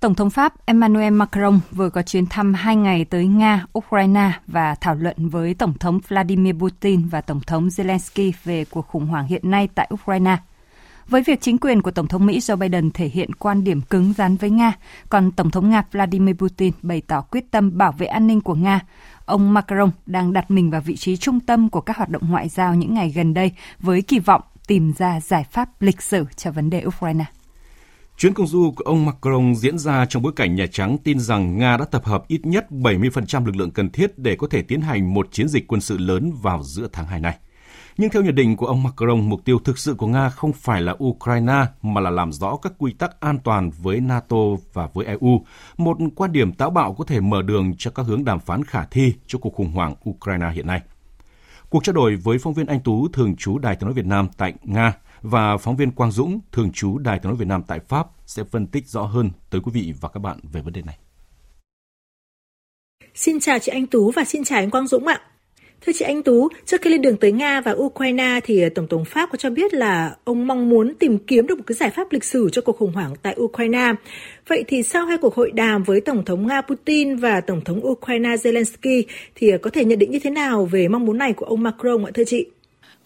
Tổng thống Pháp Emmanuel Macron vừa có chuyến thăm 2 ngày tới Nga, Ukraine và thảo luận với Tổng thống Vladimir Putin và Tổng thống Zelensky về cuộc khủng hoảng hiện nay tại Ukraine. Với việc chính quyền của Tổng thống Mỹ Joe Biden thể hiện quan điểm cứng rắn với Nga, còn Tổng thống Nga Vladimir Putin bày tỏ quyết tâm bảo vệ an ninh của Nga, ông Macron đang đặt mình vào vị trí trung tâm của các hoạt động ngoại giao những ngày gần đây với kỳ vọng tìm ra giải pháp lịch sử cho vấn đề Ukraine. Chuyến công du của ông Macron diễn ra trong bối cảnh Nhà Trắng tin rằng Nga đã tập hợp ít nhất 70% lực lượng cần thiết để có thể tiến hành một chiến dịch quân sự lớn vào giữa tháng 2 này. Nhưng theo nhận định của ông Macron, mục tiêu thực sự của Nga không phải là Ukraine mà là làm rõ các quy tắc an toàn với NATO và với EU, một quan điểm táo bạo có thể mở đường cho các hướng đàm phán khả thi cho cuộc khủng hoảng Ukraine hiện nay. Cuộc trao đổi với phóng viên Anh Tú, thường trú Đài Tiếng nói Việt Nam tại Nga, và phóng viên Quang Dũng, thường trú Đài Tiếng nói Việt Nam tại Pháp sẽ phân tích rõ hơn tới quý vị và các bạn về vấn đề này. Xin chào chị Anh Tú và xin chào anh Quang Dũng ạ. Thưa chị Anh Tú, trước khi lên đường tới Nga và Ukraine thì Tổng thống Pháp có cho biết là ông mong muốn tìm kiếm được một cái giải pháp lịch sử cho cuộc khủng hoảng tại Ukraine. Vậy thì sau hai cuộc hội đàm với Tổng thống Nga Putin và Tổng thống Ukraine Zelensky thì có thể nhận định như thế nào về mong muốn này của ông Macron ạ thưa chị?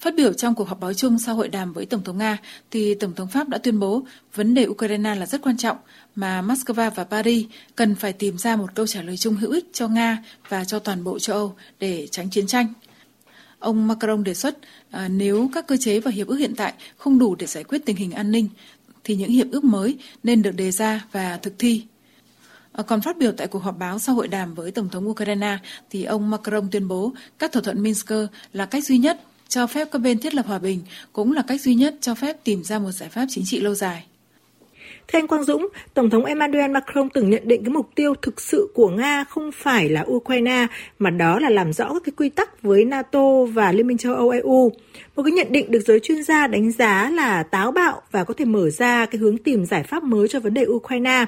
Phát biểu trong cuộc họp báo chung sau hội đàm với Tổng thống Nga, thì Tổng thống Pháp đã tuyên bố vấn đề Ukraine là rất quan trọng mà Moscow và Paris cần phải tìm ra một câu trả lời chung hữu ích cho Nga và cho toàn bộ châu Âu để tránh chiến tranh. Ông Macron đề xuất nếu các cơ chế và hiệp ước hiện tại không đủ để giải quyết tình hình an ninh, thì những hiệp ước mới nên được đề ra và thực thi. Còn phát biểu tại cuộc họp báo sau hội đàm với Tổng thống Ukraine, thì ông Macron tuyên bố các thỏa thuận Minsk là cách duy nhất cho phép các bên thiết lập hòa bình, cũng là cách duy nhất cho phép tìm ra một giải pháp chính trị lâu dài. Thưa anh Quang Dũng, Tổng thống Emmanuel Macron từng nhận định cái mục tiêu thực sự của Nga không phải là Ukraine, mà đó là làm rõ cái quy tắc với NATO và Liên minh châu Âu EU. Một cái nhận định được giới chuyên gia đánh giá là táo bạo và có thể mở ra cái hướng tìm giải pháp mới cho vấn đề Ukraine.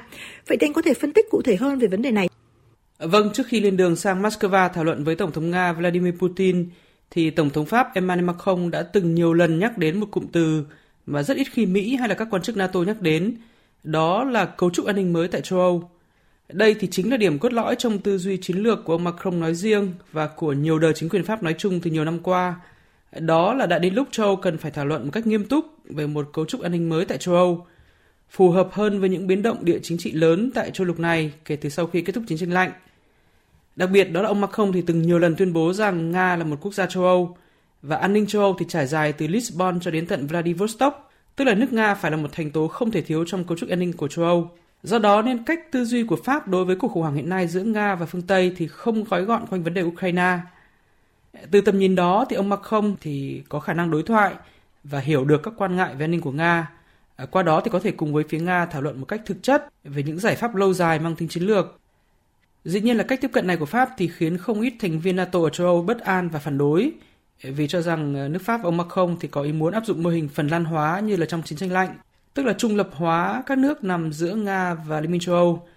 Vậy thì anh có thể phân tích cụ thể hơn về vấn đề này? Vâng, trước khi lên đường sang Moscow thảo luận với Tổng thống Nga Vladimir Putin, thì Tổng thống Pháp Emmanuel Macron đã từng nhiều lần nhắc đến một cụm từ mà rất ít khi Mỹ hay là các quan chức NATO nhắc đến, đó là cấu trúc an ninh mới tại châu Âu. Đây thì chính là điểm cốt lõi trong tư duy chiến lược của ông Macron nói riêng và của nhiều đời chính quyền Pháp nói chung từ nhiều năm qua. Đó là đã đến lúc châu Âu cần phải thảo luận một cách nghiêm túc về một cấu trúc an ninh mới tại châu Âu, phù hợp hơn với những biến động địa chính trị lớn tại châu lục này kể từ sau khi kết thúc chiến tranh lạnh. Đặc biệt đó là ông Macron thì từng nhiều lần tuyên bố rằng Nga là một quốc gia châu Âu và an ninh châu Âu thì trải dài từ Lisbon cho đến tận Vladivostok, tức là nước Nga phải là một thành tố không thể thiếu trong cấu trúc an ninh của châu Âu. Do đó nên cách tư duy của Pháp đối với cuộc khủng hoảng hiện nay giữa Nga và phương Tây thì không gói gọn quanh vấn đề Ukraine. Từ tầm nhìn đó thì ông Macron thì có khả năng đối thoại và hiểu được các quan ngại về an ninh của Nga. Qua đó thì có thể cùng với phía Nga thảo luận một cách thực chất về những giải pháp lâu dài mang tính chiến lược. Dĩ nhiên là cách tiếp cận này của Pháp thì khiến không ít thành viên NATO ở châu Âu bất an và phản đối vì cho rằng nước Pháp và ông Macron thì có ý muốn áp dụng mô hình Phần Lan hóa như là trong chiến tranh lạnh, tức là trung lập hóa các nước nằm giữa Nga và Liên minh châu Âu.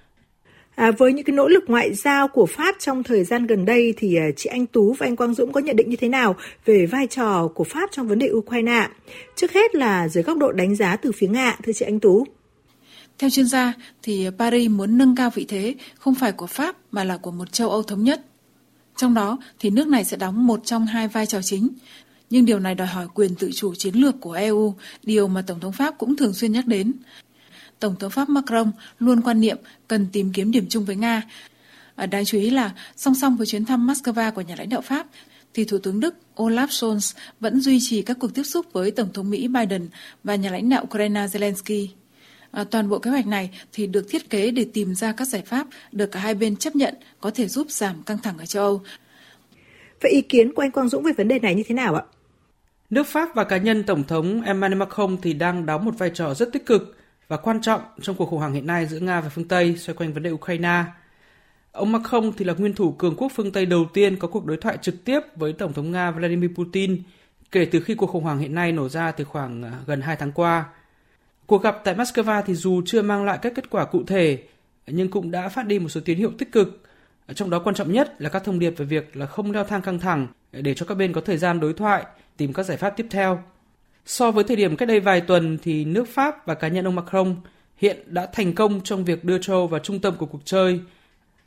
Với những cái nỗ lực ngoại giao của Pháp trong thời gian gần đây thì chị Anh Tú và anh Quang Dũng có nhận định như thế nào về vai trò của Pháp trong vấn đề Ukraine? Trước hết là dưới góc độ đánh giá từ phía Nga, thưa chị Anh Tú. Theo chuyên gia, thì Paris muốn nâng cao vị thế không phải của Pháp mà là của một châu Âu thống nhất. Trong đó, thì nước này sẽ đóng một trong hai vai trò chính. Nhưng điều này đòi hỏi quyền tự chủ chiến lược của EU, điều mà Tổng thống Pháp cũng thường xuyên nhắc đến. Tổng thống Pháp Macron luôn quan niệm cần tìm kiếm điểm chung với Nga. Đáng chú ý là song song với chuyến thăm Moscow của nhà lãnh đạo Pháp, thì Thủ tướng Đức Olaf Scholz vẫn duy trì các cuộc tiếp xúc với Tổng thống Mỹ Biden và nhà lãnh đạo Ukraine Zelensky. Toàn bộ kế hoạch này thì được thiết kế để tìm ra các giải pháp được cả hai bên chấp nhận có thể giúp giảm căng thẳng ở châu Âu. Vậy ý kiến của anh Quang Dũng về vấn đề này như thế nào ạ? Nước Pháp và cá nhân Tổng thống Emmanuel Macron thì đang đóng một vai trò rất tích cực và quan trọng trong cuộc khủng hoảng hiện nay giữa Nga và phương Tây xoay quanh vấn đề Ukraine. Ông Macron thì là nguyên thủ cường quốc phương Tây đầu tiên có cuộc đối thoại trực tiếp với Tổng thống Nga Vladimir Putin kể từ khi cuộc khủng hoảng hiện nay nổ ra từ khoảng gần 2 tháng qua. Cuộc gặp tại Moscow thì dù chưa mang lại các kết quả cụ thể, nhưng cũng đã phát đi một số tín hiệu tích cực. Trong đó quan trọng nhất là các thông điệp về việc là không leo thang căng thẳng để cho các bên có thời gian đối thoại, tìm các giải pháp tiếp theo. So với thời điểm cách đây vài tuần thì nước Pháp và cá nhân ông Macron hiện đã thành công trong việc đưa châu Âu vào trung tâm của cuộc chơi,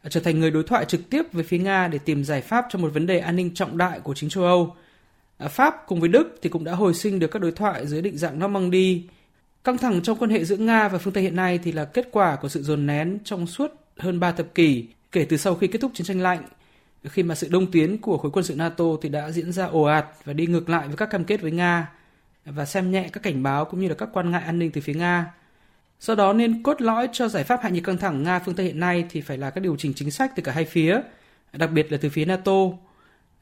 trở thành người đối thoại trực tiếp với phía Nga để tìm giải pháp cho một vấn đề an ninh trọng đại của chính châu Âu. Pháp cùng với Đức thì cũng đã hồi sinh được các đối thoại dưới định dạng Normandy. Căng thẳng trong quan hệ giữa Nga và phương Tây hiện nay thì là kết quả của sự dồn nén trong suốt hơn 3 thập kỷ kể từ sau khi kết thúc chiến tranh lạnh, khi mà sự đông tiến của khối quân sự NATO thì đã diễn ra ồ ạt và đi ngược lại với các cam kết với Nga và xem nhẹ các cảnh báo cũng như là các quan ngại an ninh từ phía Nga. Do đó nên cốt lõi cho giải pháp hạ nhiệt căng thẳng Nga-phương Tây hiện nay thì phải là các điều chỉnh chính sách từ cả hai phía, đặc biệt là từ phía NATO.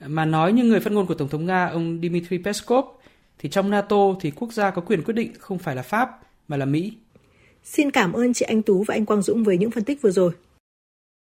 Mà nói như người phát ngôn của Tổng thống Nga ông Dmitry Peskov, thì trong NATO thì quốc gia có quyền quyết định không phải là Pháp mà là Mỹ. Xin cảm ơn chị Anh Tú và anh Quang Dũng với những phân tích vừa rồi.